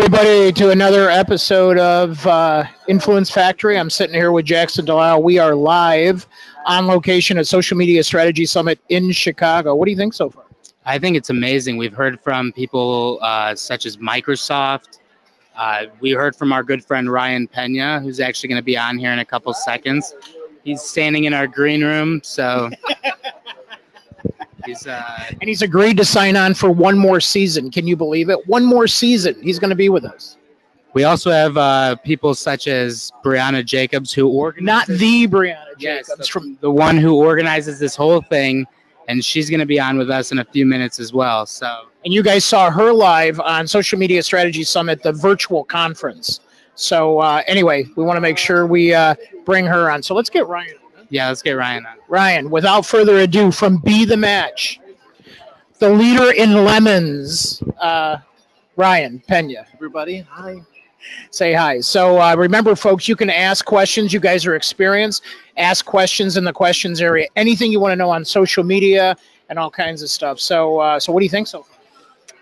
Everybody to another episode of Influence Factory. I'm sitting here with Jackson DeLisle. We are live on location at Social Media Strategies Summit in Chicago. What do you think so far? I think it's amazing. We've heard from people such as Microsoft. We heard from our good friend Ryan Pena, who's actually going to be on here in a couple seconds. He's standing in our green room, so... And he's agreed to sign on for one more season. Can you believe it? One more season. He's going to be with us. We also have people such as Brianna Jacobs, who organizes... Not the Brianna Jacobs. Yes, from the one who organizes this whole thing, and she's going to be on with us in a few minutes as well. So, and you guys saw her live on Social Media Strategy Summit, the virtual conference. So anyway, we want to make sure we bring her on. So let's get Ryan on. Yeah, let's get Ryan on. Ryan, without further ado, from Be The Match, the leader in lemons, Ryan Pena. Everybody, hi. Say hi. So remember, folks, you can ask questions. You guys are experienced. Ask questions in the questions area. Anything you want to know on social media and all kinds of stuff. So, so what do you think so far?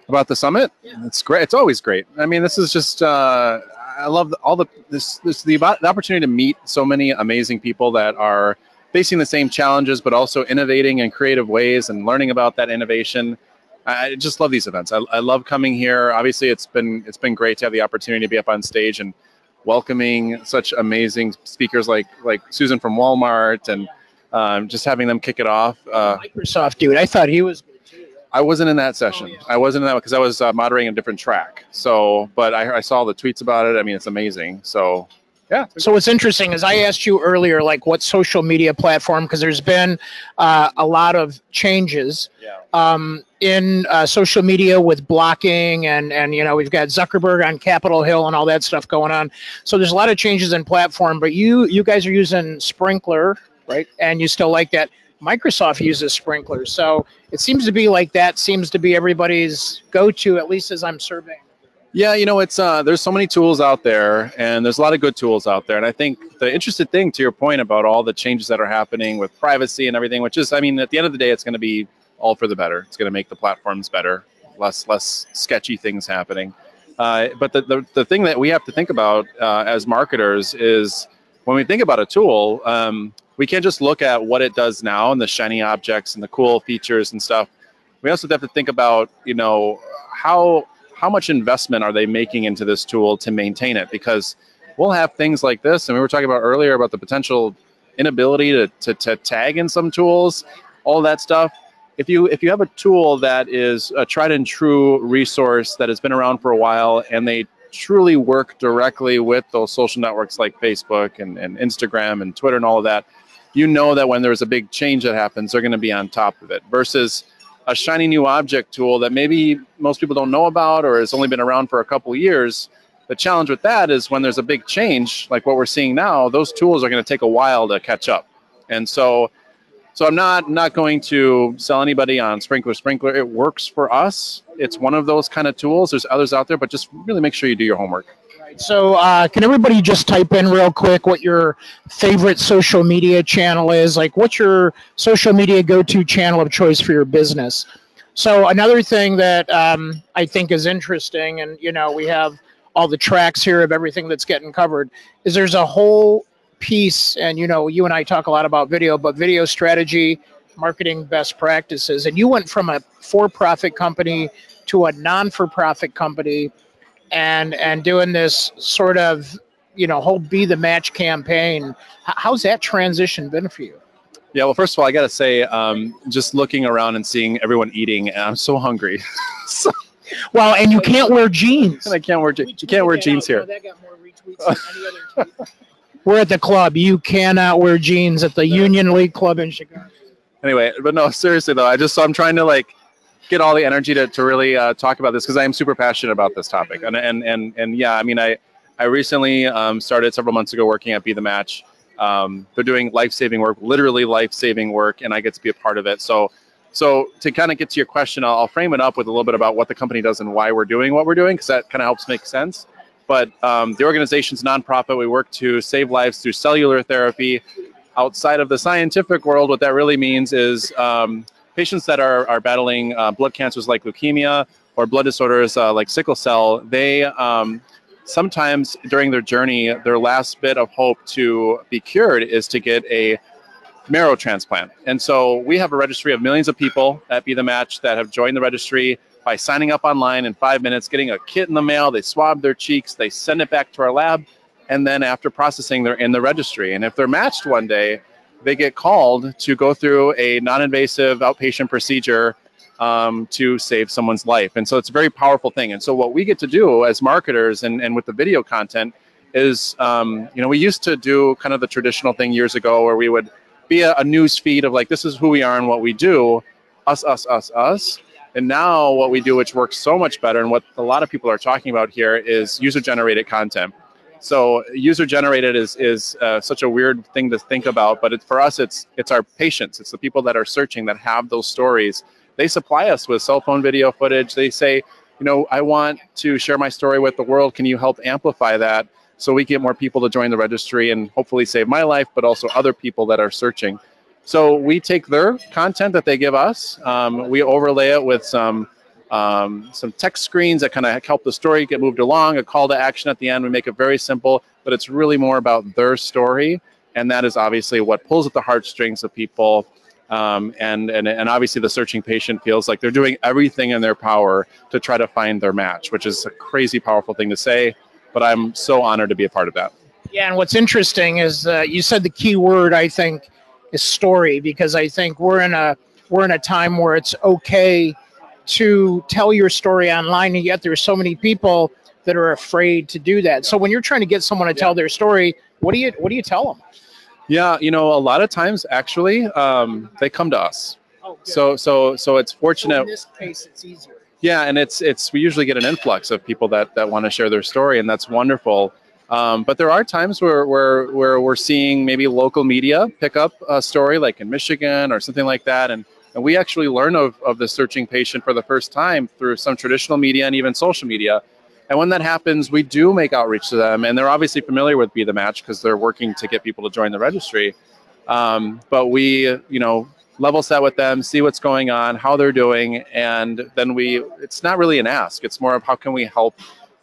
About the summit? Yeah. It's great. It's always great. I mean, this is just... I love all the opportunity to meet so many amazing people that are facing the same challenges, but also innovating in creative ways and learning about that innovation. I just love these events. I love coming here. Obviously, it's been great to have the opportunity to be up on stage and welcoming such amazing speakers like Susan from Walmart and just having them kick it off. Microsoft dude, I thought he was. I wasn't in that session. Oh, yeah. I wasn't in that because I was moderating a different track. So, but I saw the tweets about it. I mean, it's amazing. So, yeah. So what's interesting is I asked you earlier, like, what social media platform, because there's been a lot of changes in social media with blocking and, you know, we've got Zuckerberg on Capitol Hill and all that stuff going on. So there's a lot of changes in platform, but you guys are using Sprinklr, right? And you still like that. Microsoft uses Sprinklr, so it seems to be like that seems to be everybody's go-to, at least as I'm surveying. Yeah, you know, it's there's so many tools out there, and there's a lot of good tools out there, and I think the interesting thing, to your point about all the changes that are happening with privacy and everything, which is, I mean, at the end of the day, it's going to be all for the better. It's going to make the platforms better, less sketchy things happening. But the thing that we have to think about as marketers is when we think about a tool, we can't just look at what it does now and the shiny objects and the cool features and stuff. We also have to think about, you know, how much investment are they making into this tool to maintain it? Because we'll have things like this, and we were talking about earlier about the potential inability to tag in some tools, all that stuff. If you have a tool that is a tried and true resource that has been around for a while and they truly work directly with those social networks like Facebook and Instagram and Twitter and all of that, you know that when there's a big change that happens, they're going to be on top of it versus a shiny new object tool that maybe most people don't know about or has only been around for a couple years. The challenge with that is when there's a big change, like what we're seeing now, those tools are going to take a while to catch up. And so I'm not going to sell anybody on Sprinklr. Sprinklr, it works for us. It's one of those kind of tools. There's others out there, but just really make sure you do your homework. So can everybody just type in real quick what your favorite social media channel is? Like, what's your social media go-to channel of choice for your business? So another thing that I think is interesting, and, you know, we have all the tracks here of everything that's getting covered, is there's a whole piece, and, you know, you and I talk a lot about video, but video strategy, marketing best practices. And you went from a for-profit company to a non-for-profit company and doing this sort of, you know, whole Be The Match campaign. How's that transition been for you? Yeah, well, first of all, I got to say, just looking around and seeing everyone eating, and I'm so hungry. So, well, and you can't wear jeans. And I can't wear jeans. You can't wear jeans here. That got more retweets than any other tweet. We're at the club. You cannot wear jeans at the Union League Club in Chicago. Anyway, but no, seriously, though, I'm trying to, like, get all the energy to really talk about this because I am super passionate about this topic. And yeah, I mean, I recently started several months ago working at Be The Match. They're doing life-saving work, literally life-saving work, and I get to be a part of it. So to kind of get to your question, I'll frame it up with a little bit about what the company does and why we're doing what we're doing because that kind of helps make sense. But the organization's nonprofit. We work to save lives through cellular therapy. Outside of the scientific world, what that really means is patients that are battling blood cancers like leukemia or blood disorders like sickle cell, they sometimes during their journey, their last bit of hope to be cured is to get a marrow transplant. And so we have a registry of millions of people at Be The Match that have joined the registry by signing up online in 5 minutes, getting a kit in the mail, they swab their cheeks, they send it back to our lab, and then after processing, they're in the registry. And if they're matched one day, they get called to go through a non-invasive outpatient procedure to save someone's life. And so it's a very powerful thing. And so what we get to do as marketers and with the video content is, you know, we used to do kind of the traditional thing years ago where we would be a news feed of like, this is who we are and what we do, us. And now what we do, which works so much better, and what a lot of people are talking about here, is user-generated content. So user-generated is such a weird thing to think about, but for us, it's our patients. It's the people that are searching that have those stories. They supply us with cell phone video footage. They say, you know, I want to share my story with the world. Can you help amplify that so we get more people to join the registry and hopefully save my life, but also other people that are searching? So we take their content that they give us, we overlay it with some text screens that kind of help the story get moved along, a call to action at the end. We make it very simple, but it's really more about their story, and that is obviously what pulls at the heartstrings of people. And obviously the searching patient feels like they're doing everything in their power to try to find their match, which is a crazy powerful thing to say, but I'm so honored to be a part of that. Yeah, and what's interesting is you said the key word, I think, is story, because I think we're in a time where it's okay to tell your story online, and yet there's so many people that are afraid to do that. So when you're trying to get someone to tell their story, what do you tell them? Yeah, you know, a lot of times actually they come to us. Oh, good. So it's fortunate. So in this case, it's easier. Yeah, and it's we usually get an influx of people that want to share their story, and that's wonderful. But there are times where we're seeing maybe local media pick up a story like in Michigan or something like that. And we actually learn of the searching patient for the first time through some traditional media and even social media. And when that happens, we do make outreach to them. And they're obviously familiar with Be The Match because they're working to get people to join the registry. But we, you know, level set with them, see what's going on, how they're doing. And then it's not really an ask. It's more of how can we help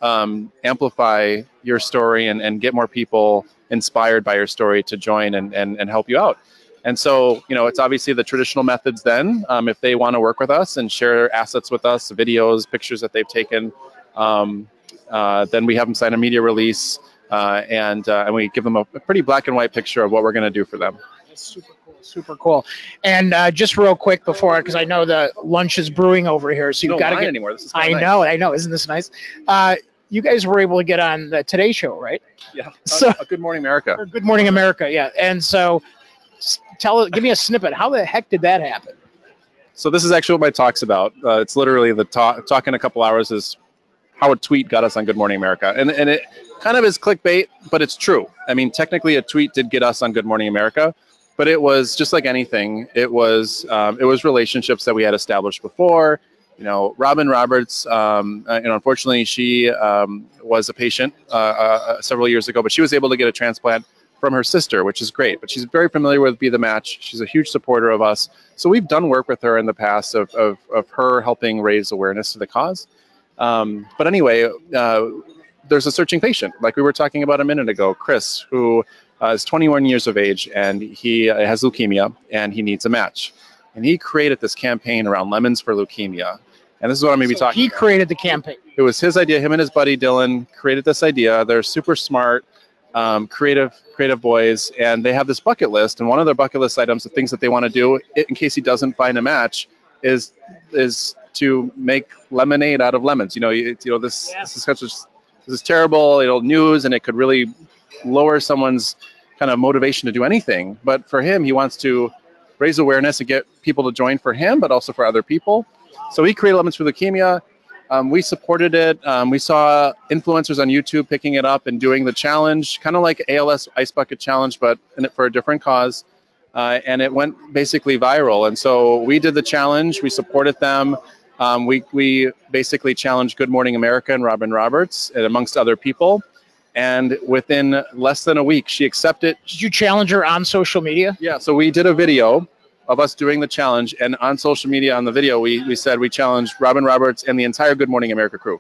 amplify your story and get more people inspired by your story to join and help you out. And so, you know, it's obviously the traditional methods then, if they want to work with us and share assets with us, videos, pictures that they've taken, then we have them sign a media release, and we give them a pretty black and white picture of what we're going to do for them. That's super cool. And just real quick before, because I know the lunch is brewing over here, so you've got to get anymore. This is kind of nice. I know. Isn't this nice? You guys were able to get on the Today Show, right? Yeah. So, Good Morning America. Good Morning America, yeah. And so, give me a snippet. How the heck did that happen? So this is actually what my talk's about. It's literally the talk in a couple hours is how a tweet got us on Good Morning America. And it kind of is clickbait, but it's true. I mean, technically a tweet did get us on Good Morning America, but it was just like anything. It was relationships that we had established before. You know, Robin Roberts, unfortunately, she was a patient several years ago, but she was able to get a transplant from her sister, which is great. But she's very familiar with Be The Match. She's a huge supporter of us. So we've done work with her in the past of her helping raise awareness to the cause. But anyway, there's a searching patient, like we were talking about a minute ago, Chris, who is 21 years of age, and he has leukemia, and he needs a match. And he created this campaign around Lemons for Leukemia. And this is what I'm going to be talking about. He created the campaign. It was his idea. Him and his buddy, Dylan, created this idea. They're super smart, creative boys, and they have this bucket list. And one of their bucket list items, the things that they want to do in case he doesn't find a match, is to make lemonade out of lemons. You know, this is terrible, news, and it could really lower someone's kind of motivation to do anything. But for him, he wants to raise awareness and get people to join for him, but also for other people. So he created Lemons for Leukemia. We supported it. We saw influencers on YouTube picking it up and doing the challenge, kind of like ALS Ice Bucket Challenge, but for a different cause. And it went basically viral. And so we did the challenge. We supported them. We basically challenged Good Morning America and Robin Roberts, and amongst other people. And within less than a week, she accepted. Did you challenge her on social media? Yeah, so we did a video of us doing the challenge. And on social media, on the video, we said we challenged Robin Roberts and the entire Good Morning America crew.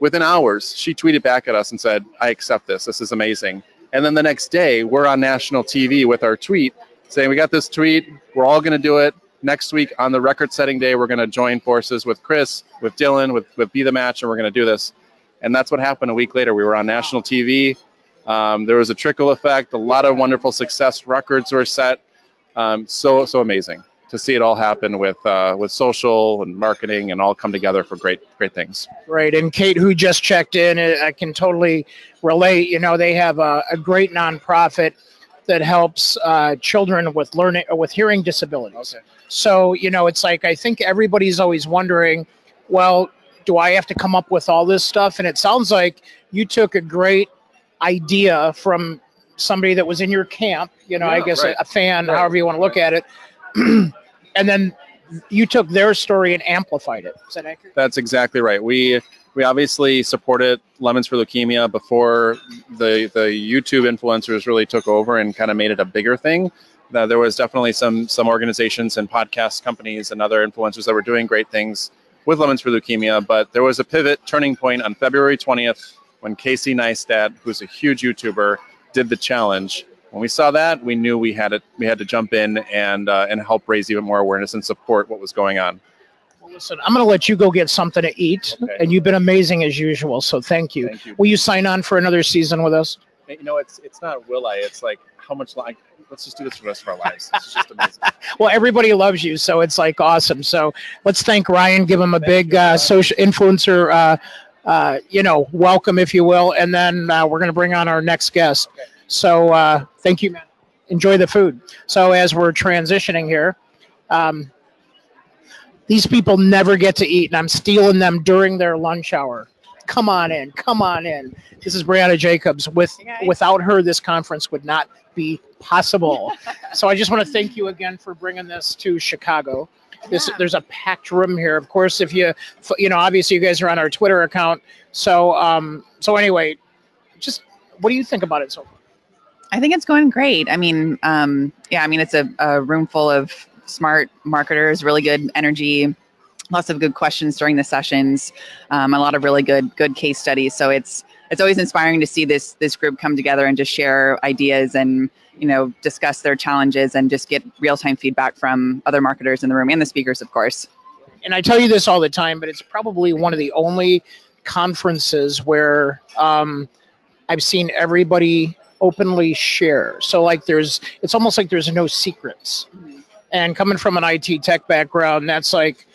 Within hours, she tweeted back at us and said, I accept this. This is amazing. And then the next day, we're on national TV with our tweet saying, we got this tweet. We're all going to do it. Next week on the record-setting day, we're going to join forces with Chris, with Dylan, with Be The Match, and we're going to do this. And that's what happened a week later. We were on national TV. There was a trickle effect. A lot of wonderful success records were set. So amazing to see it all happen with social and marketing and all come together for great things. Right. And Kate, who just checked in, I can totally relate. You know, they have a great nonprofit that helps children with learning or with hearing disabilities. Okay. So, you know, it's like I think everybody's always wondering, well, do I have to come up with all this stuff? And it sounds like you took a great idea from somebody that was in your camp, you know, yeah, I guess right. a fan, right. however you want to look right. at it. And then you took their story and amplified it. Is that accurate? That's exactly right. We obviously supported Lemons for Leukemia before the YouTube influencers really took over and kind of made it a bigger thing. Now, there was definitely some organizations and podcast companies and other influencers that were doing great things with Lemons for Leukemia, but there was a pivot turning point on February 20th when Casey Neistat, who's a huge YouTuber, did the challenge. When we saw that, we knew we had it. We had to jump in and help raise even more awareness and support what was going on. Well, listen, I'm going to let you go get something to eat, okay. And you've been amazing as usual, so thank you. Thank you. Will you sign on for another season with us? You know, it's not will I, it's like how much like let's just do this for the rest of our lives. This is just amazing. Well, everybody loves you, so it's like awesome. So let's thank Ryan, give him a big social influencer welcome, if you will, and then we're going to bring on our next guest. Okay. So thank you, man. Enjoy the food. So as we're transitioning here, these people never get to eat, and I'm stealing them during their lunch hour. Come on in. This is Brianna Jacobs. Without her, this conference would not be possible. So I just want to thank you again for bringing this to Chicago. There's a packed room here. Of course, if you know, obviously you guys are on our Twitter account. So so anyway, just what do you think about it so far? I think it's going great. I mean, it's a room full of smart marketers, really good energy. Lots of good questions during the sessions, a lot of really good case studies. So it's always inspiring to see this group come together and just share ideas and, you know, discuss their challenges and just get real-time feedback from other marketers in the room and the speakers, of course. And I tell you this all the time, but it's probably one of the only conferences where I've seen everybody openly share. So like it's almost like there's no secrets. Mm-hmm. And coming from an IT tech background, that's like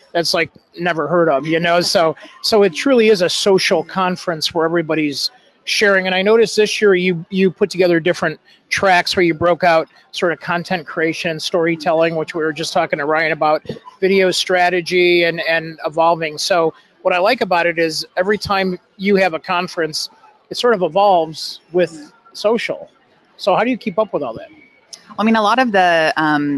never heard of, you know, so it truly is a social conference where everybody's sharing. And I noticed this year you put together different tracks where you broke out sort of content creation, storytelling, which we were just talking to Ryan about, video strategy and evolving. So what I like about it is every time you have a conference, it sort of evolves with social. So how do you keep up with all that? I mean, a lot of the,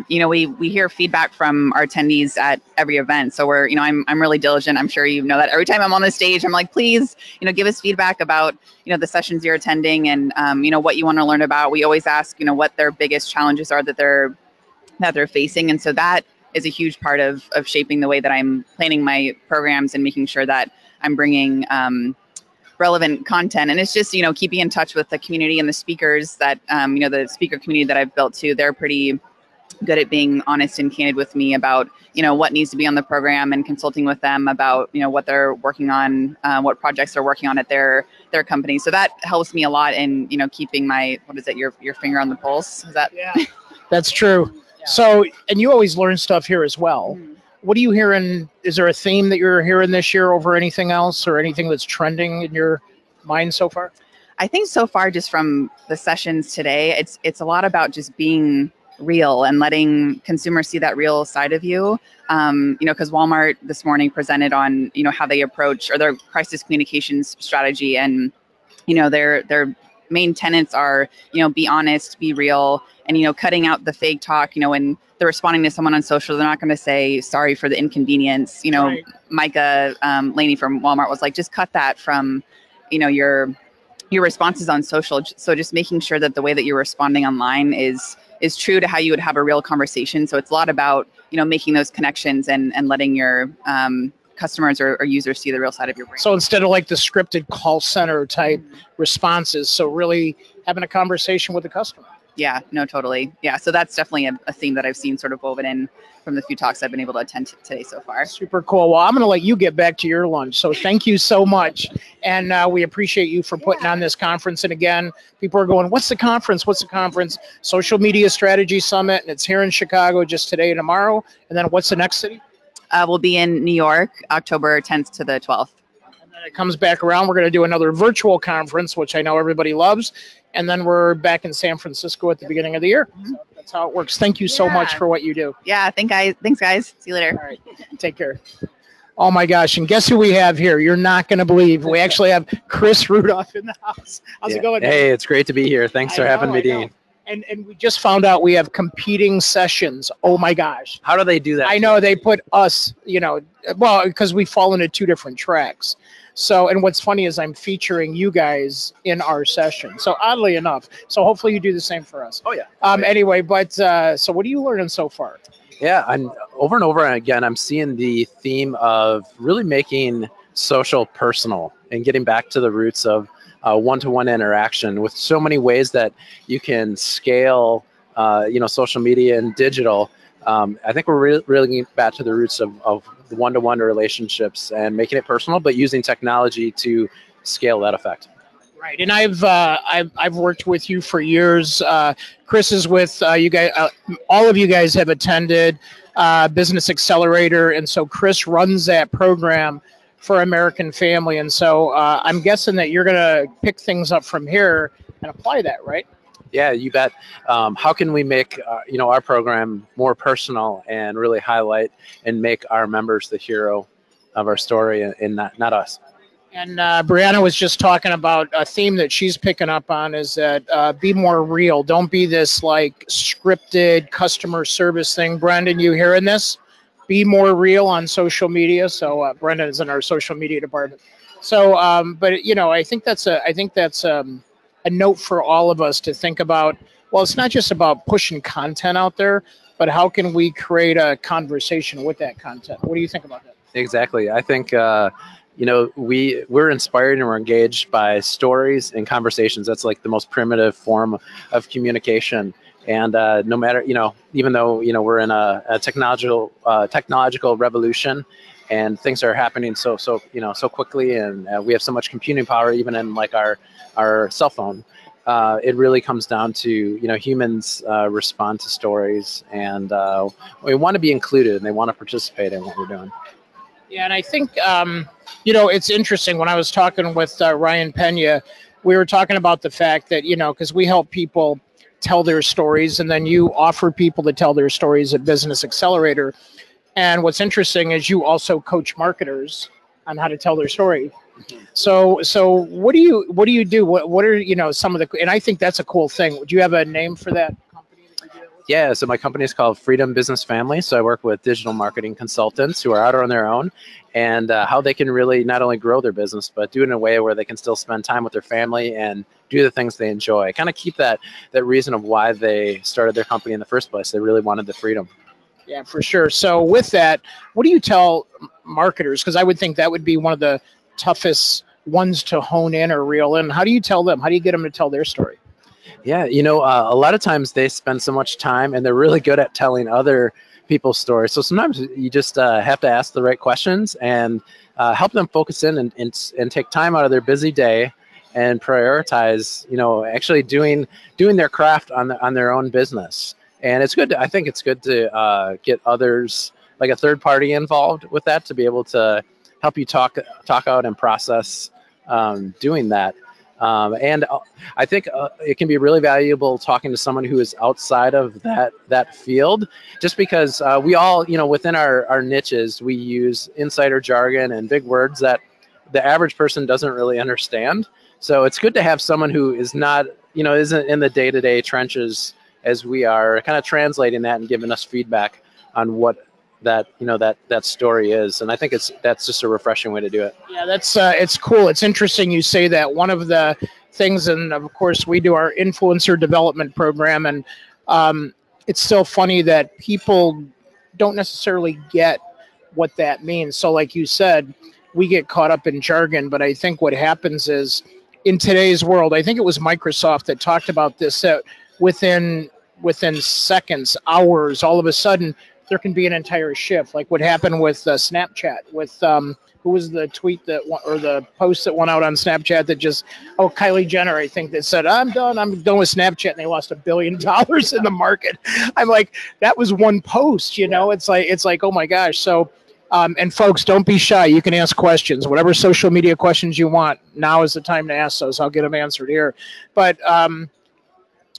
we hear feedback from our attendees at every event. So we're, you know, I'm really diligent. I'm sure you know that every time I'm on the stage, I'm like, please, you know, give us feedback about, you know, the sessions you're attending and, you know, what you want to learn about. We always ask, you know, what their biggest challenges are that they're facing. And so that is a huge part of shaping the way that I'm planning my programs and making sure that I'm bringing, relevant content. And it's just, you know, keeping in touch with the community and the speakers that, you know, the speaker community that I've built too. They're pretty good at being honest and candid with me about, you know, what needs to be on the program and consulting with them about, you know, what they're working on, what projects they're working on at their company. So that helps me a lot in, you know, keeping my, your finger on the pulse. Is that? Yeah, that's true. Yeah. So, and you always learn stuff here as well. Mm-hmm. What are you hearing? Is there a theme that you're hearing this year over anything else or anything that's trending in your mind so far? I think so far, just from the sessions today, it's a lot about just being real and letting consumers see that real side of you. You know, because Walmart this morning presented on, you know, how they approach or their crisis communications strategy. And, you know, their main tenets are, you know, be honest, be real, and, you know, cutting out the fake talk. You know, when they're responding to someone on social, they're not going to say, sorry for the inconvenience. You know, right. Micah Laney from Walmart was like, just cut that from, you know, your responses on social. So just making sure that the way that you're responding online is, is true to how you would have a real conversation. So it's a lot about, you know, making those connections and letting your customers or users see the real side of your brand. So instead of like the scripted call center type responses, so really having a conversation with the customer. Yeah, no, totally. Yeah, so that's definitely a theme that I've seen sort of woven in from the few talks I've been able to attend today so far. Super cool. Well, I'm going to let you get back to your lunch. So thank you so much. And we appreciate you for putting on this conference. And again, people are going, what's the conference? What's the conference? Social Media Strategy Summit. And it's here in Chicago just today and tomorrow. And then what's the next city? We'll be in New York, October 10th to the 12th. And then it comes back around. We're going to do another virtual conference, which I know everybody loves. And then we're back in San Francisco at the beginning of the year. Mm-hmm. So that's how it works. Thank you so much for what you do. Yeah, thanks, guys. See you later. All right. Take care. Oh, my gosh. And guess who we have here? You're not going to believe. We actually have Chris Rudolph in the house. How's it going? Hey, it's great to be here. Thanks for having me, Dean. And we just found out we have competing sessions. Oh, my gosh. How do they do that? I know they put us, you know, well, because we fall into two different tracks. So, and what's funny is I'm featuring you guys in our session. So oddly enough, so hopefully you do the same for us. Oh, yeah. Anyway, but so what are you learning so far? Yeah, I'm over and over again, I'm seeing the theme of really making social personal and getting back to the roots of one-to-one interaction with so many ways that you can scale, you know, social media and digital. I think we're really getting back to the roots of the one-to-one relationships and making it personal, but using technology to scale that effect. Right, and I've worked with you for years. Chris is with you guys. All of you guys have attended Business Accelerator, and so Chris runs that program for American Family. And so I'm guessing that you're going to pick things up from here and apply that, right? Yeah, you bet. How can we make you know, our program more personal and really highlight and make our members the hero of our story and not us? And Brianna was just talking about a theme that she's picking up on is that be more real. Don't be this like scripted customer service thing. Brendan, you hearing this? Be more real on social media. So Brendan is in our social media department. So, but you know, I think that's a note for all of us to think about. Well, it's not just about pushing content out there, but how can we create a conversation with that content? What do you think about that? Exactly. I think, you know, we're inspired and we're engaged by stories and conversations. That's like the most primitive form of communication. And no matter, you know, even though, you know, we're in a technological revolution and things are happening so you know, so quickly, and we have so much computing power, even in like our cell phone. It really comes down to, you know, humans respond to stories, and we want to be included and they want to participate in what we're doing. Yeah, and I think, you know, it's interesting. When I was talking with Ryan Pena, we were talking about the fact that, you know, because we help people tell their stories, and then you offer people to tell their stories at Business Accelerator. And what's interesting is you also coach marketers on how to tell their story. Mm-hmm. So what do you do? What are, you know, some of the, and I think that's a cool thing. Would you have a name for that company that you do that with? Yeah, so my company is called Freedom Business Family. So I work with digital marketing consultants who are out on their own, and how they can really not only grow their business, but do it in a way where they can still spend time with their family and do the things they enjoy. Kind of keep that reason of why they started their company in the first place. They really wanted the freedom. Yeah, for sure. So with that, what do you tell marketers? Because I would think that would be one of the toughest ones to hone in or reel in. How do you tell them? How do you get them to tell their story? Yeah, you know, a lot of times they spend so much time and they're really good at telling other people's stories. So sometimes you just have to ask the right questions and help them focus in and take time out of their busy day and prioritize, you know, actually doing their craft on their own business. And it's good. I think it's good to get others, like a third party, involved with that to be able to help you talk out and process doing that. And I think it can be really valuable talking to someone who is outside of that field, just because we all, you know, within our niches, we use insider jargon and big words that the average person doesn't really understand. So it's good to have someone who is not, you know, isn't in the day-to-day trenches as we are, kind of translating that and giving us feedback on what that, you know, that story is. And I think that's just a refreshing way to do it. Yeah, that's it's cool. It's interesting you say that. One of the things, and of course we do our influencer development program, and it's so funny that people don't necessarily get what that means. So like you said, we get caught up in jargon, but I think what happens is in today's world, I think it was Microsoft that talked about this, that within seconds, hours, all of a sudden, there can be an entire shift, like what happened with Snapchat, with who was the tweet that, or the post that went out on Snapchat that just, oh, Kylie Jenner, I think, that said, I'm done with Snapchat, and they lost $1 billion in the market. I'm like, that was one post, you know? It's like, oh my gosh. So, and folks, don't be shy. You can ask questions, whatever social media questions you want. Now is the time to ask those. I'll get them answered here. But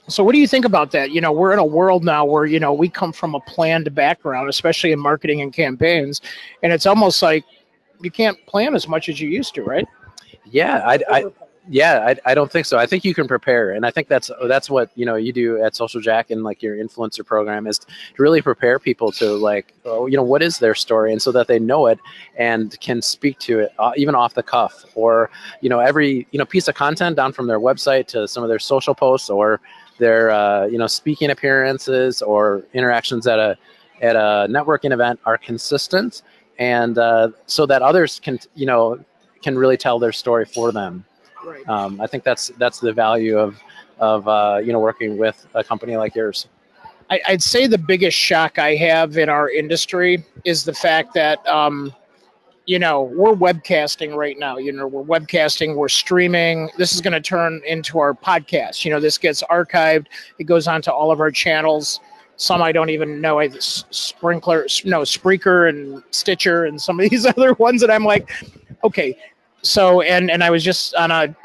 so what do you think about that? You know, we're in a world now where, you know, we come from a planned background, especially in marketing and campaigns, and it's almost like you can't plan as much as you used to, right? Yeah, I don't think so. I think you can prepare, and I think that's what, you know, you do at Social Jack and like your influencer program is to really prepare people to like, oh, you know, what is their story, and so that they know it and can speak to it even off the cuff, or, you know, every, you know, piece of content down from their website to some of their social posts or their you know, speaking appearances or interactions at a networking event are consistent, and so that others can really tell their story for them. Right. I think that's the value of you know, working with a company like yours. I'd say the biggest shock I have in our industry is the fact that you know, we're webcasting right now. You know, we're webcasting, we're streaming. This is going to turn into our podcast. You know, this gets archived. It goes onto all of our channels. Some I don't even know. Sprinklr and Stitcher and some of these other ones that I'm like, okay. So, and I was just on a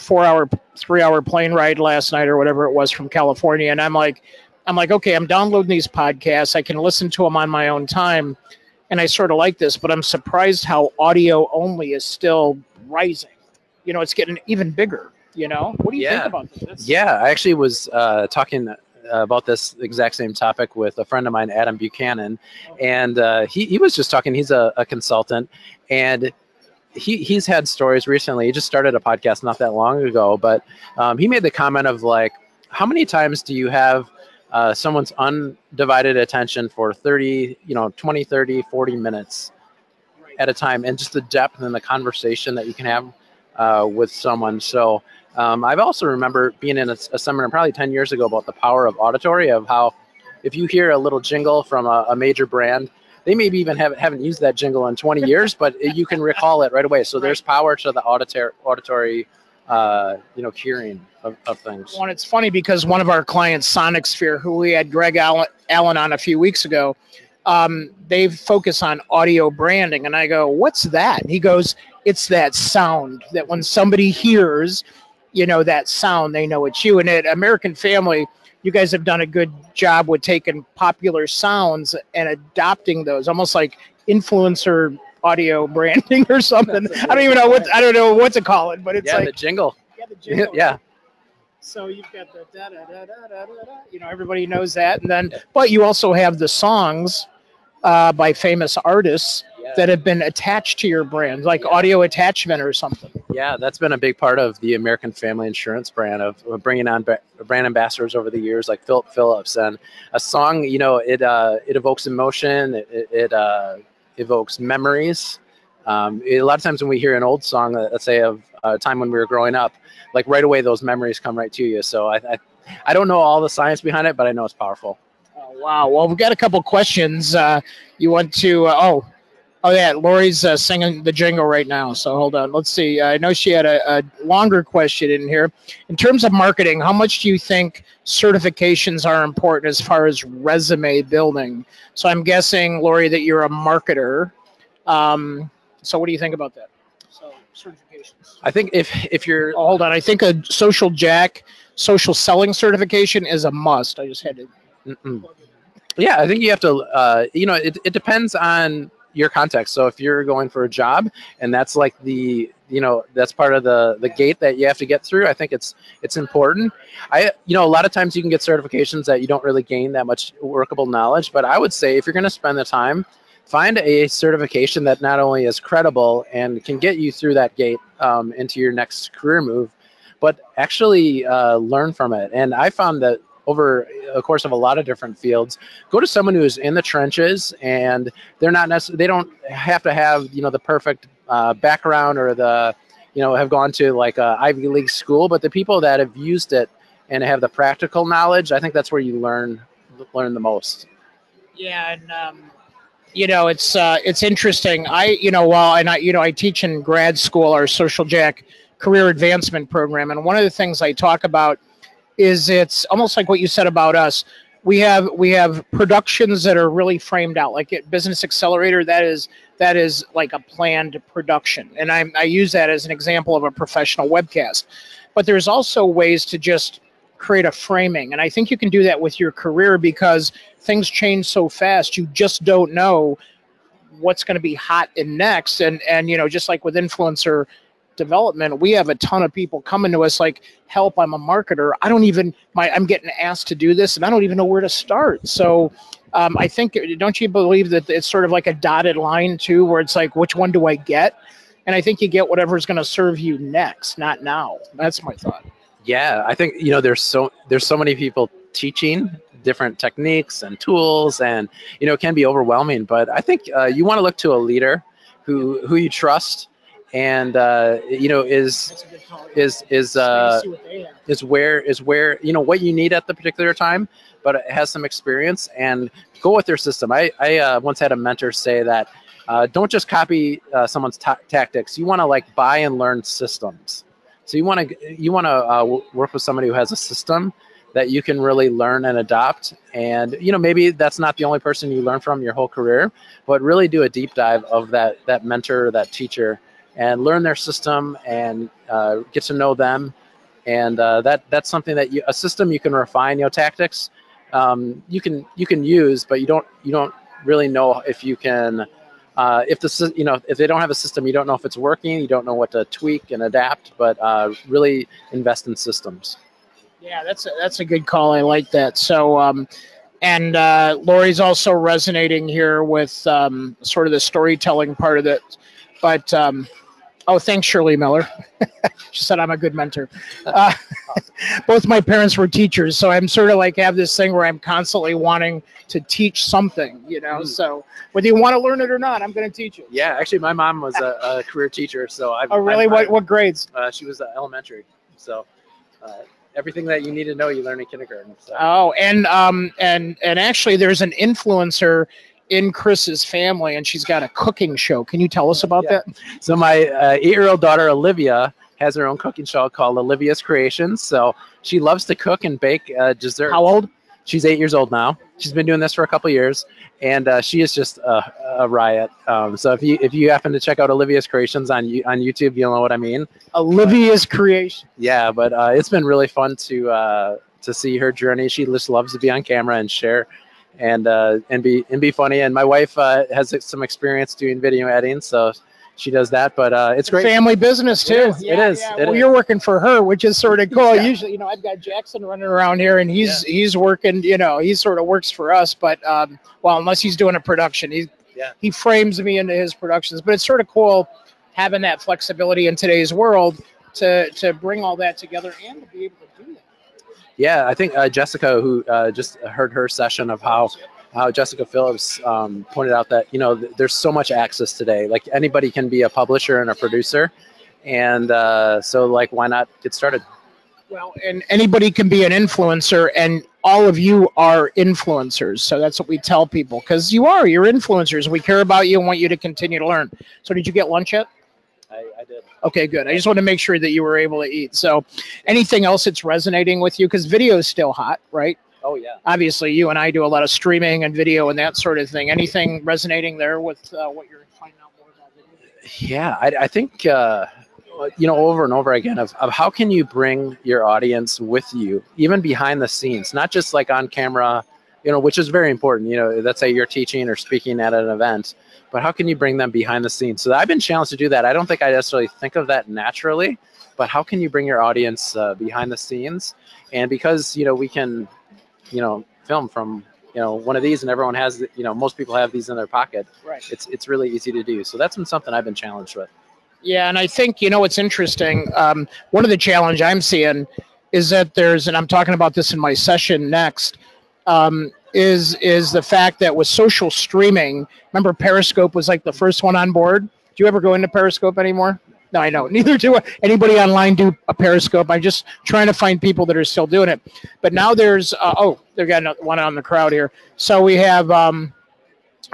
3-hour plane ride last night or whatever it was from California. And I'm like, okay, I'm downloading these podcasts. I can listen to them on my own time. And I sort of like this, but I'm surprised how audio only is still rising. You know, it's getting even bigger, you know? What do you think about this? Yeah, I actually was talking about this exact same topic with a friend of mine, Adam Buchanan. Okay. And he was just talking. He's a consultant. And he's had stories recently. He just started a podcast not that long ago. But he made the comment of, like, how many times do you have someone's undivided attention for 30, you know, 20, 30, 40 minutes at a time, and just the depth and the conversation that you can have with someone. So I've also remember being in a seminar probably 10 years ago about the power of auditory, of how if you hear a little jingle from a major brand, they maybe even haven't used that jingle in 20 years, but you can recall it right away. So there's power to the auditory you know, curing of things. Well, and it's funny because one of our clients, Sonic Sphere, who we had Greg Allen on a few weeks ago, they focus on audio branding. And I go, what's that? He goes, it's that sound that when somebody hears, you know, that sound, they know it's you. And at American Family, you guys have done a good job with taking popular sounds and adopting those, almost like influencer audio branding or something. I don't even know what to call it, but it's like the jingle. Yeah, the jingle. Yeah. Right? So you've got the da da da da da da. You know, everybody knows that, and then but you also have the songs by famous artists that have been attached to your brand, like audio attachment or something. Yeah, that's been a big part of the American Family Insurance brand, of bringing on brand ambassadors over the years, like Phillip Phillips, and a song. You know, it evokes emotion. It evokes memories. A lot of times when we hear an old song, let's say of a time when we were growing up, like right away those memories come right to you. So I don't know all the science behind it, but I know it's powerful. Oh, wow. Well, we've got a couple questions. You want to yeah, Lori's singing the jingle right now, so hold on. Let's see. I know she had a longer question in here. In terms of marketing, how much do you think certifications are important as far as resume building? So I'm guessing, Lori, that you're a marketer. So what do you think about that? So certifications. I think if you're... Oh, hold on. I think a Social Jack, social selling certification is a must. I just had to... Yeah, I think you have to... you know, it depends on... your context. So if you're going for a job and that's like that's part of the gate that you have to get through, I think it's important. A lot of times you can get certifications that you don't really gain that much workable knowledge, but I would say if you're going to spend the time, find a certification that not only is credible and can get you through that gate into your next career move, but actually learn from it. And I found that over the course of a lot of different fields, go to someone who is in the trenches, and they're not they don't have to have, the perfect background or the, have gone to like a Ivy League school, but the people that have used it and have the practical knowledge, I think that's where you learn the most. Yeah. And, it's interesting. I teach in grad school, our Social Jack career advancement program. And one of the things I talk about is it's almost like what you said about us. We have productions that are really framed out, like at Business Accelerator. That is like a planned production. And I use that as an example of a professional webcast. But there's also ways to just create a framing. And I think you can do that with your career because things change so fast. You just don't know what's going to be hot in next. And just like with influencer development, we have a ton of people coming to us like, help, I'm a marketer. I'm getting asked to do this and I don't even know where to start. So I think, don't you believe that it's sort of like a dotted line too, where it's like, which one do I get? And I think you get whatever's going to serve you next, not now. That's my thought. Yeah, I think, there's so many people teaching different techniques and tools, and, it can be overwhelming. But I think you want to look to a leader who you trust and, is where, what you need at the particular time, but it has some experience, and go with their system. I once had a mentor say that, don't just copy someone's tactics. You want to like buy and learn systems. So you want to work with somebody who has a system that you can really learn and adopt. And maybe that's not the only person you learn from your whole career, but really do a deep dive of that mentor, that teacher, and learn their system and get to know them. And that's something that a system you can refine. Tactics you can use, but you don't really know if you can. If they don't have a system, you don't know if it's working. You don't know what to tweak and adapt, but really invest in systems. Yeah, that's a good call. I like that. So, Lori's also resonating here with sort of the storytelling part of it. But thanks, Shirley Miller. She said I'm a good mentor. Both my parents were teachers, so I'm sort of like have this thing where I'm constantly wanting to teach something, Mm. So whether you want to learn it or not, I'm going to teach it. Yeah, actually, my mom was a career teacher, so I've. Oh, really? What grades? She was elementary, so everything that you need to know, you learn in kindergarten. So. Oh, and actually, there's an influencer in Chris's family, and she's got a cooking show. Can you tell us about that? So my 8-year-old daughter Olivia has her own cooking show called Olivia's Creations. So she loves to cook and bake desserts. How old? She's 8 years old now. She's been doing this for a couple of years, and she is just a riot. So if you happen to check out Olivia's Creations on YouTube, you'll know what I mean. Olivia's Creations. Yeah, but it's been really fun to see her journey. She just loves to be on camera and share. And be funny. And my wife has some experience doing video editing, so she does that. But it's great. Family business too. It is. Yeah. Well, you're working for her, which is sort of cool. Yeah. Usually, I've got Jackson running around here, and he's working. He sort of works for us. But unless he's doing a production, he frames me into his productions. But it's sort of cool having that flexibility in today's world to bring all that together and to be able to do that. Yeah, I think Jessica, who just heard her session of how Jessica Phillips pointed out that, there's so much access today. Like anybody can be a publisher and a producer. And so like, why not get started? Well, and anybody can be an influencer, and all of you are influencers. So that's what we tell people, because you're influencers. We care about you and want you to continue to learn. So did you get lunch yet? I did. Okay, good. I just want to make sure that you were able to eat. So anything else that's resonating with you? Because video is still hot, right? Oh, yeah. Obviously, you and I do a lot of streaming and video and that sort of thing. Anything resonating there with what you're finding out more about video? Yeah, I think, over and over again of how can you bring your audience with you, even behind the scenes, not just like on camera, which is very important. Let's say you're teaching or speaking at an event, but how can you bring them behind the scenes? So I've been challenged to do that. I don't think I necessarily think of that naturally, but how can you bring your audience behind the scenes? And because, we can, film from, one of these, and everyone has, most people have these in their pocket. Right. It's really easy to do. So that's been something I've been challenged with. Yeah. And I think, it's interesting. One of the challenge I'm seeing is that there's, and I'm talking about this in my session next, is the fact that with social streaming, remember Periscope was like the first one on board? Do you ever go into Periscope anymore? No, I don't. Neither do anybody online do a Periscope. I'm just trying to find people that are still doing it. But now there's, they've got one on the crowd here. So we have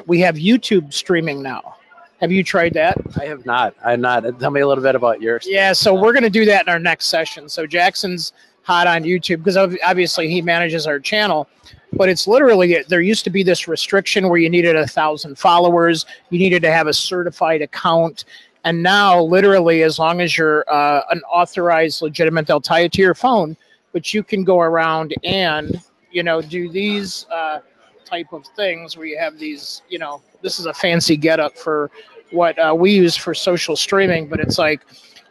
YouTube streaming now. Have you tried that? I have not. I'm not. Tell me a little bit about yours. Yeah, so we're going to do that in our next session. So Jackson's hot on YouTube because obviously he manages our channel. But it's literally, there used to be this restriction where you needed 1,000 followers. You needed to have a certified account. And now, literally, as long as you're an authorized, legitimate, they'll tie it to your phone. But you can go around and, you know, do these type of things where you have these, you know, this is a fancy getup for what we use for social streaming. But it's like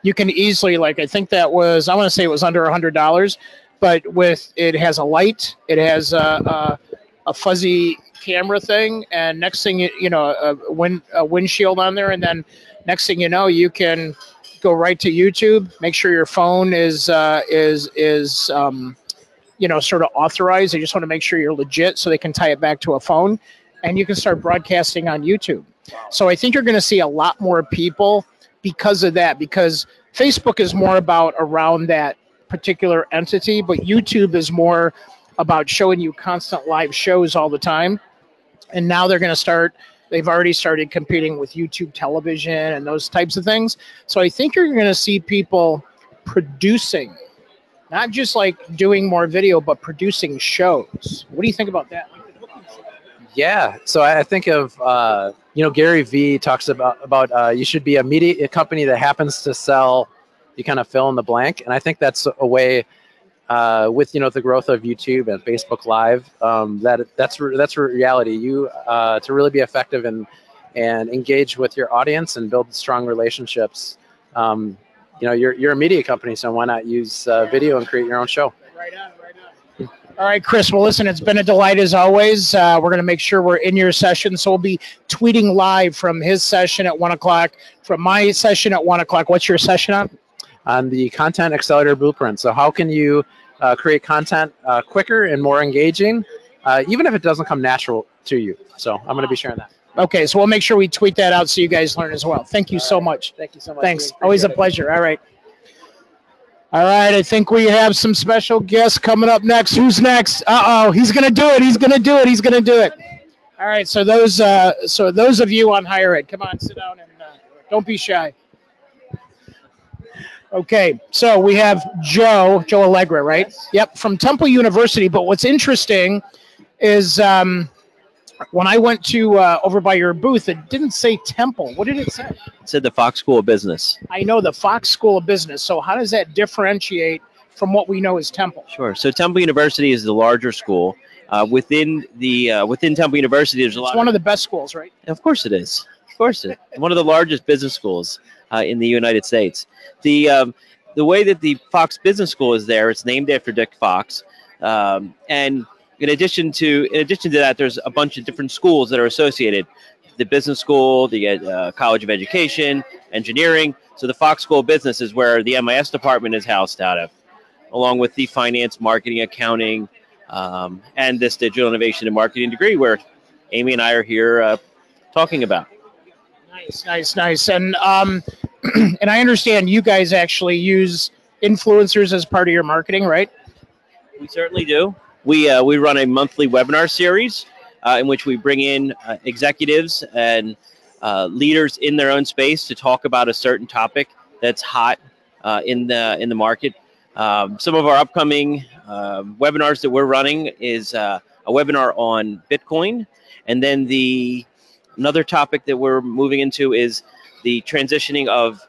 you can easily, like, I think that was, I want to say it was under $100. But with it has a light, it has a fuzzy camera thing, and next thing you know, a windshield on there, and then next thing you know, you can go right to YouTube. Make sure your phone is you know, sort of authorized. They just want to make sure you're legit, so they can tie it back to a phone, and you can start broadcasting on YouTube. So I think you're going to see a lot more people because of that. Because Facebook is more about around that particular entity, but YouTube is more about showing you constant live shows all the time. And now they're going to start, they've already started competing with YouTube television and those types of things. So I think you're going to see people producing, not just like doing more video, but producing shows. What do you think about that? Yeah. So I think of, you know, Gary V talks about you should be a company that happens to sell, you kind of fill in the blank. And I think that's a way, with, you know, the growth of YouTube and Facebook Live, that's reality. You to really be effective and engage with your audience and build strong relationships. You know, you're a media company, so why not use video and create your own show? Right on, right on. All right, Chris. Well, listen, it's been a delight as always. We're going to make sure we're in your session, so we'll be tweeting live from his session at 1 o'clock, from my session at 1 o'clock. What's your session on? On the Content Accelerator Blueprint. So how can you create content quicker and more engaging, even if it doesn't come natural to you? So I'm going to be sharing that. Okay, so we'll make sure we tweet that out so you guys learn as well. Thank you so much. Thank you so much. Thanks. Always a pleasure. All right. All right, I think we have some special guests coming up next. Who's next? Uh-oh, he's going to do it. He's going to do it. He's going to do it. All right, so those of you on higher ed, come on, sit down and don't be shy. Okay, so we have Joe Allegra, right? Yes. Yep, from Temple University. But what's interesting is when I went to over by your booth, it didn't say Temple. What did it say? It said the Fox School of Business. I know, the Fox School of Business. So how does that differentiate from what we know as Temple? Sure. So Temple University is the larger school. Within Temple University, there's a lot. It's one of the best schools, right? Of course it is. Of course it is. One of the largest business schools in the United States. The way that the Fox Business School is there, it's named after Dick Fox. And in addition to that, there's a bunch of different schools that are associated. The business school, the College of Education, engineering. So the Fox School of Business is where the MIS department is housed out of, along with the finance, marketing, accounting, and this digital innovation and marketing degree where Amy and I are here talking about. Nice. And and I understand you guys actually use influencers as part of your marketing, right? We certainly do. We run a monthly webinar series in which we bring in executives and leaders in their own space to talk about a certain topic that's hot in the market. Some of our upcoming webinars that we're running is a webinar on Bitcoin, and then another topic that we're moving into is the transitioning of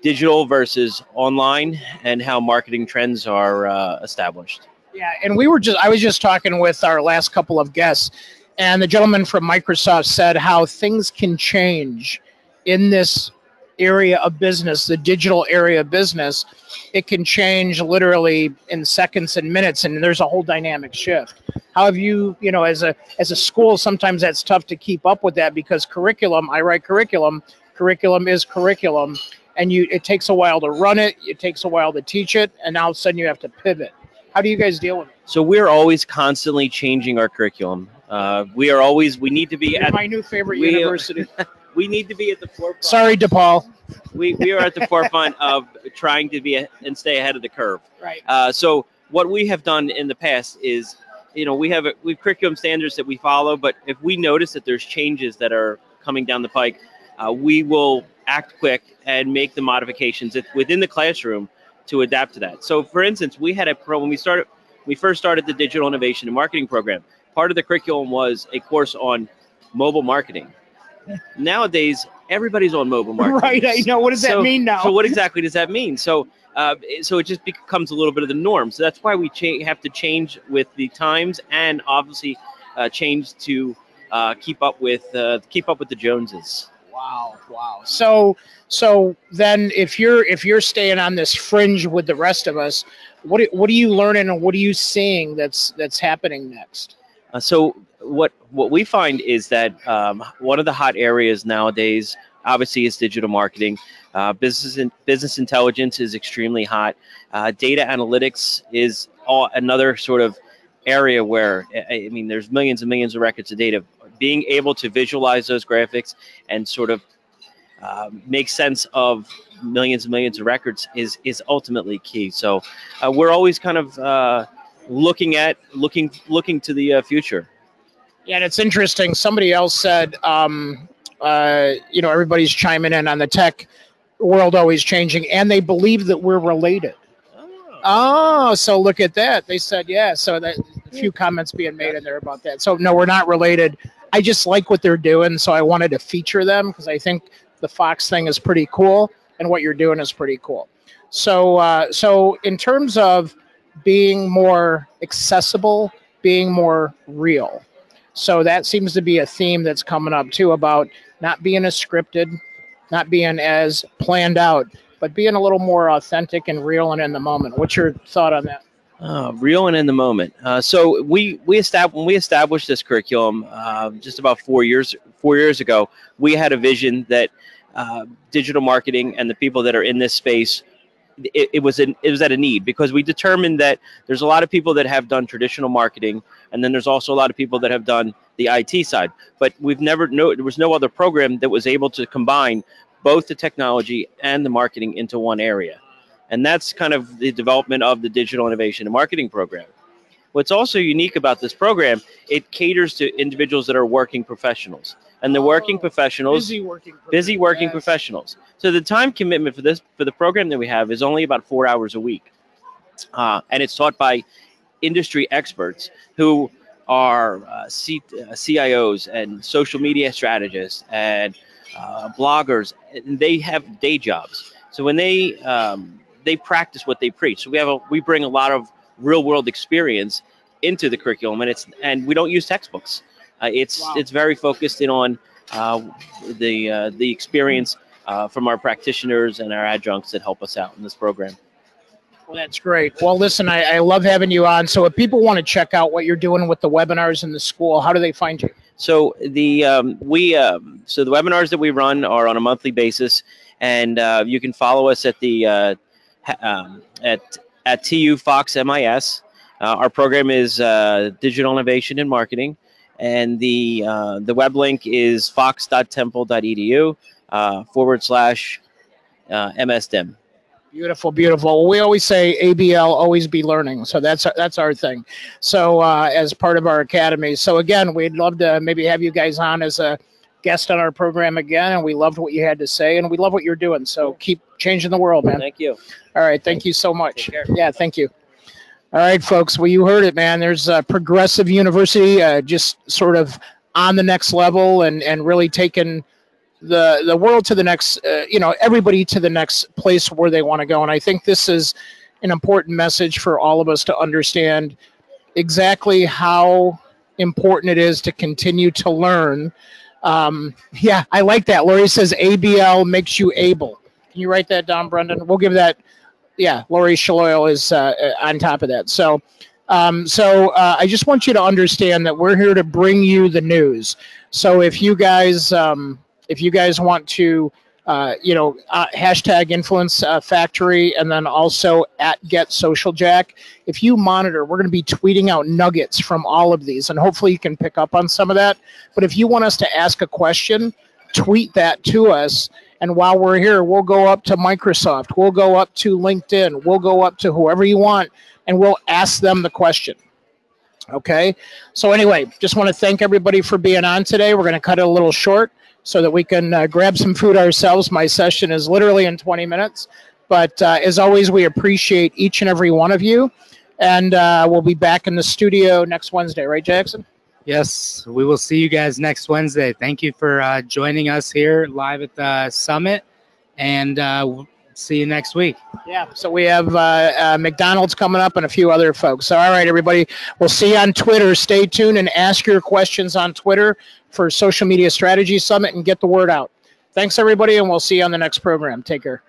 digital versus online and how marketing trends are established. Yeah, and I was just talking with our last couple of guests, and the gentleman from Microsoft said how things can change in this area of business, the digital area of business. It can change literally in seconds and minutes, and there's a whole dynamic shift. How have you know, as a school, sometimes that's tough to keep up with that because curriculum is curriculum, and it takes a while to run it, it takes a while to teach it, and now all of a sudden you have to pivot. How do you guys deal with it? So we're always constantly changing our curriculum. We need to be at my new favorite university. We need to be at the forefront. Sorry, DePaul. We are at the forefront of trying to be and stay ahead of the curve. Right. So what we have done in the past is, we have curriculum standards that we follow, but if we notice that there's changes that are coming down the pike, we will act quick and make the modifications within the classroom to adapt to that. So for instance, we had when we first started the digital innovation and marketing program, part of the curriculum was a course on mobile marketing. Nowadays, everybody's on mobile marketing. Right, I know. What does that mean now? So what exactly does that mean? So it just becomes a little bit of the norm. So that's why we have to change with the times and obviously change to keep up with the Joneses. Wow. So then if you're staying on this fringe with the rest of us, what are you learning and what are you seeing that's happening next? What we find is that one of the hot areas nowadays, obviously, is digital marketing. Business intelligence is extremely hot. Data analytics is another sort of area where, there's millions and millions of records of data. Being able to visualize those graphics and sort of make sense of millions and millions of records is ultimately key. So we're always kind of looking to the future. Yeah, and it's interesting. Somebody else said, everybody's chiming in on the tech world always changing, and they believe that we're related. Oh, so look at that. They said, yeah. So that a few comments being made in there about that. So no, we're not related. I just like what they're doing, so I wanted to feature them because I think the Fox thing is pretty cool, and what you're doing is pretty cool. So in terms of being more accessible, being more real. So that seems to be a theme that's coming up, too, about not being as scripted, not being as planned out, but being a little more authentic and real and in the moment. What's your thought on that? Real and in the moment. So when we established this curriculum just about four years ago, we had a vision that digital marketing and the people that are in this space, it was at a need, because we determined that there's a lot of people that have done traditional marketing, and then there's also a lot of people that have done the IT side. But there was no other program that was able to combine both the technology and the marketing into one area. And that's kind of the development of the Digital Innovation and Marketing Program. What's also unique about this program, it caters to individuals that are working professionals. And the working professionals, busy working professionals. So the time commitment for the program that we have is only about 4 hours a week. And it's taught by industry experts who are CIOs and social media strategists and bloggers. And they have day jobs. So when they practice what they preach. So we bring a lot of real world experience into the curriculum, and we don't use textbooks. It's very focused in on the experience from our practitioners and our adjuncts that help us out in this program. Well, that's great. Well, listen, I love having you on. So if people want to check out what you're doing with the webinars in the school, how do they find you? So the webinars that we run are on a monthly basis, and you can follow us at the at TU Fox MIS. Our program is Digital Innovation and Marketing, and the web link is fox.temple.edu / MSDIM. Beautiful. We always say ABL, always be learning. So that's our thing. So as part of our academy. So again, we'd love to maybe have you guys on as a guest on our program again. And we loved what you had to say, and we love what you're doing. So keep changing the world, man. Thank you. All right. Thank you so much. Take care. Yeah. Thank you. All right, folks. Well, you heard it, man. There's a Progressive University just sort of on the next level and really taking the world to the next, everybody to the next place where they want to go. And I think this is an important message for all of us to understand exactly how important it is to continue to learn. Yeah, I like that. Lori says ABL makes you able. Can you write that down, Brendan? We'll give that. Yeah, Lori Shilloyle is on top of that. So I just want you to understand that we're here to bring you the news. So if you guys want to hashtag Influence Factory, and then also at Get Social Jack. If you monitor, we're going to be tweeting out nuggets from all of these, and hopefully you can pick up on some of that. But if you want us to ask a question, tweet that to us. And while we're here, we'll go up to Microsoft, we'll go up to LinkedIn, we'll go up to whoever you want, and we'll ask them the question. Okay? So anyway, just want to thank everybody for being on today. We're going to cut it a little short so that we can grab some food ourselves. My session is literally in 20 minutes. But as always, we appreciate each and every one of you. And we'll be back in the studio next Wednesday. Right, Jackson? Yes, we will see you guys next Wednesday. Thank you for joining us here live at the summit, and we'll see you next week. Yeah, so we have McDonald's coming up and a few other folks. So, all right, everybody, we'll see you on Twitter. Stay tuned and ask your questions on Twitter for Social Media Strategies Summit and get the word out. Thanks, everybody, and we'll see you on the next program. Take care.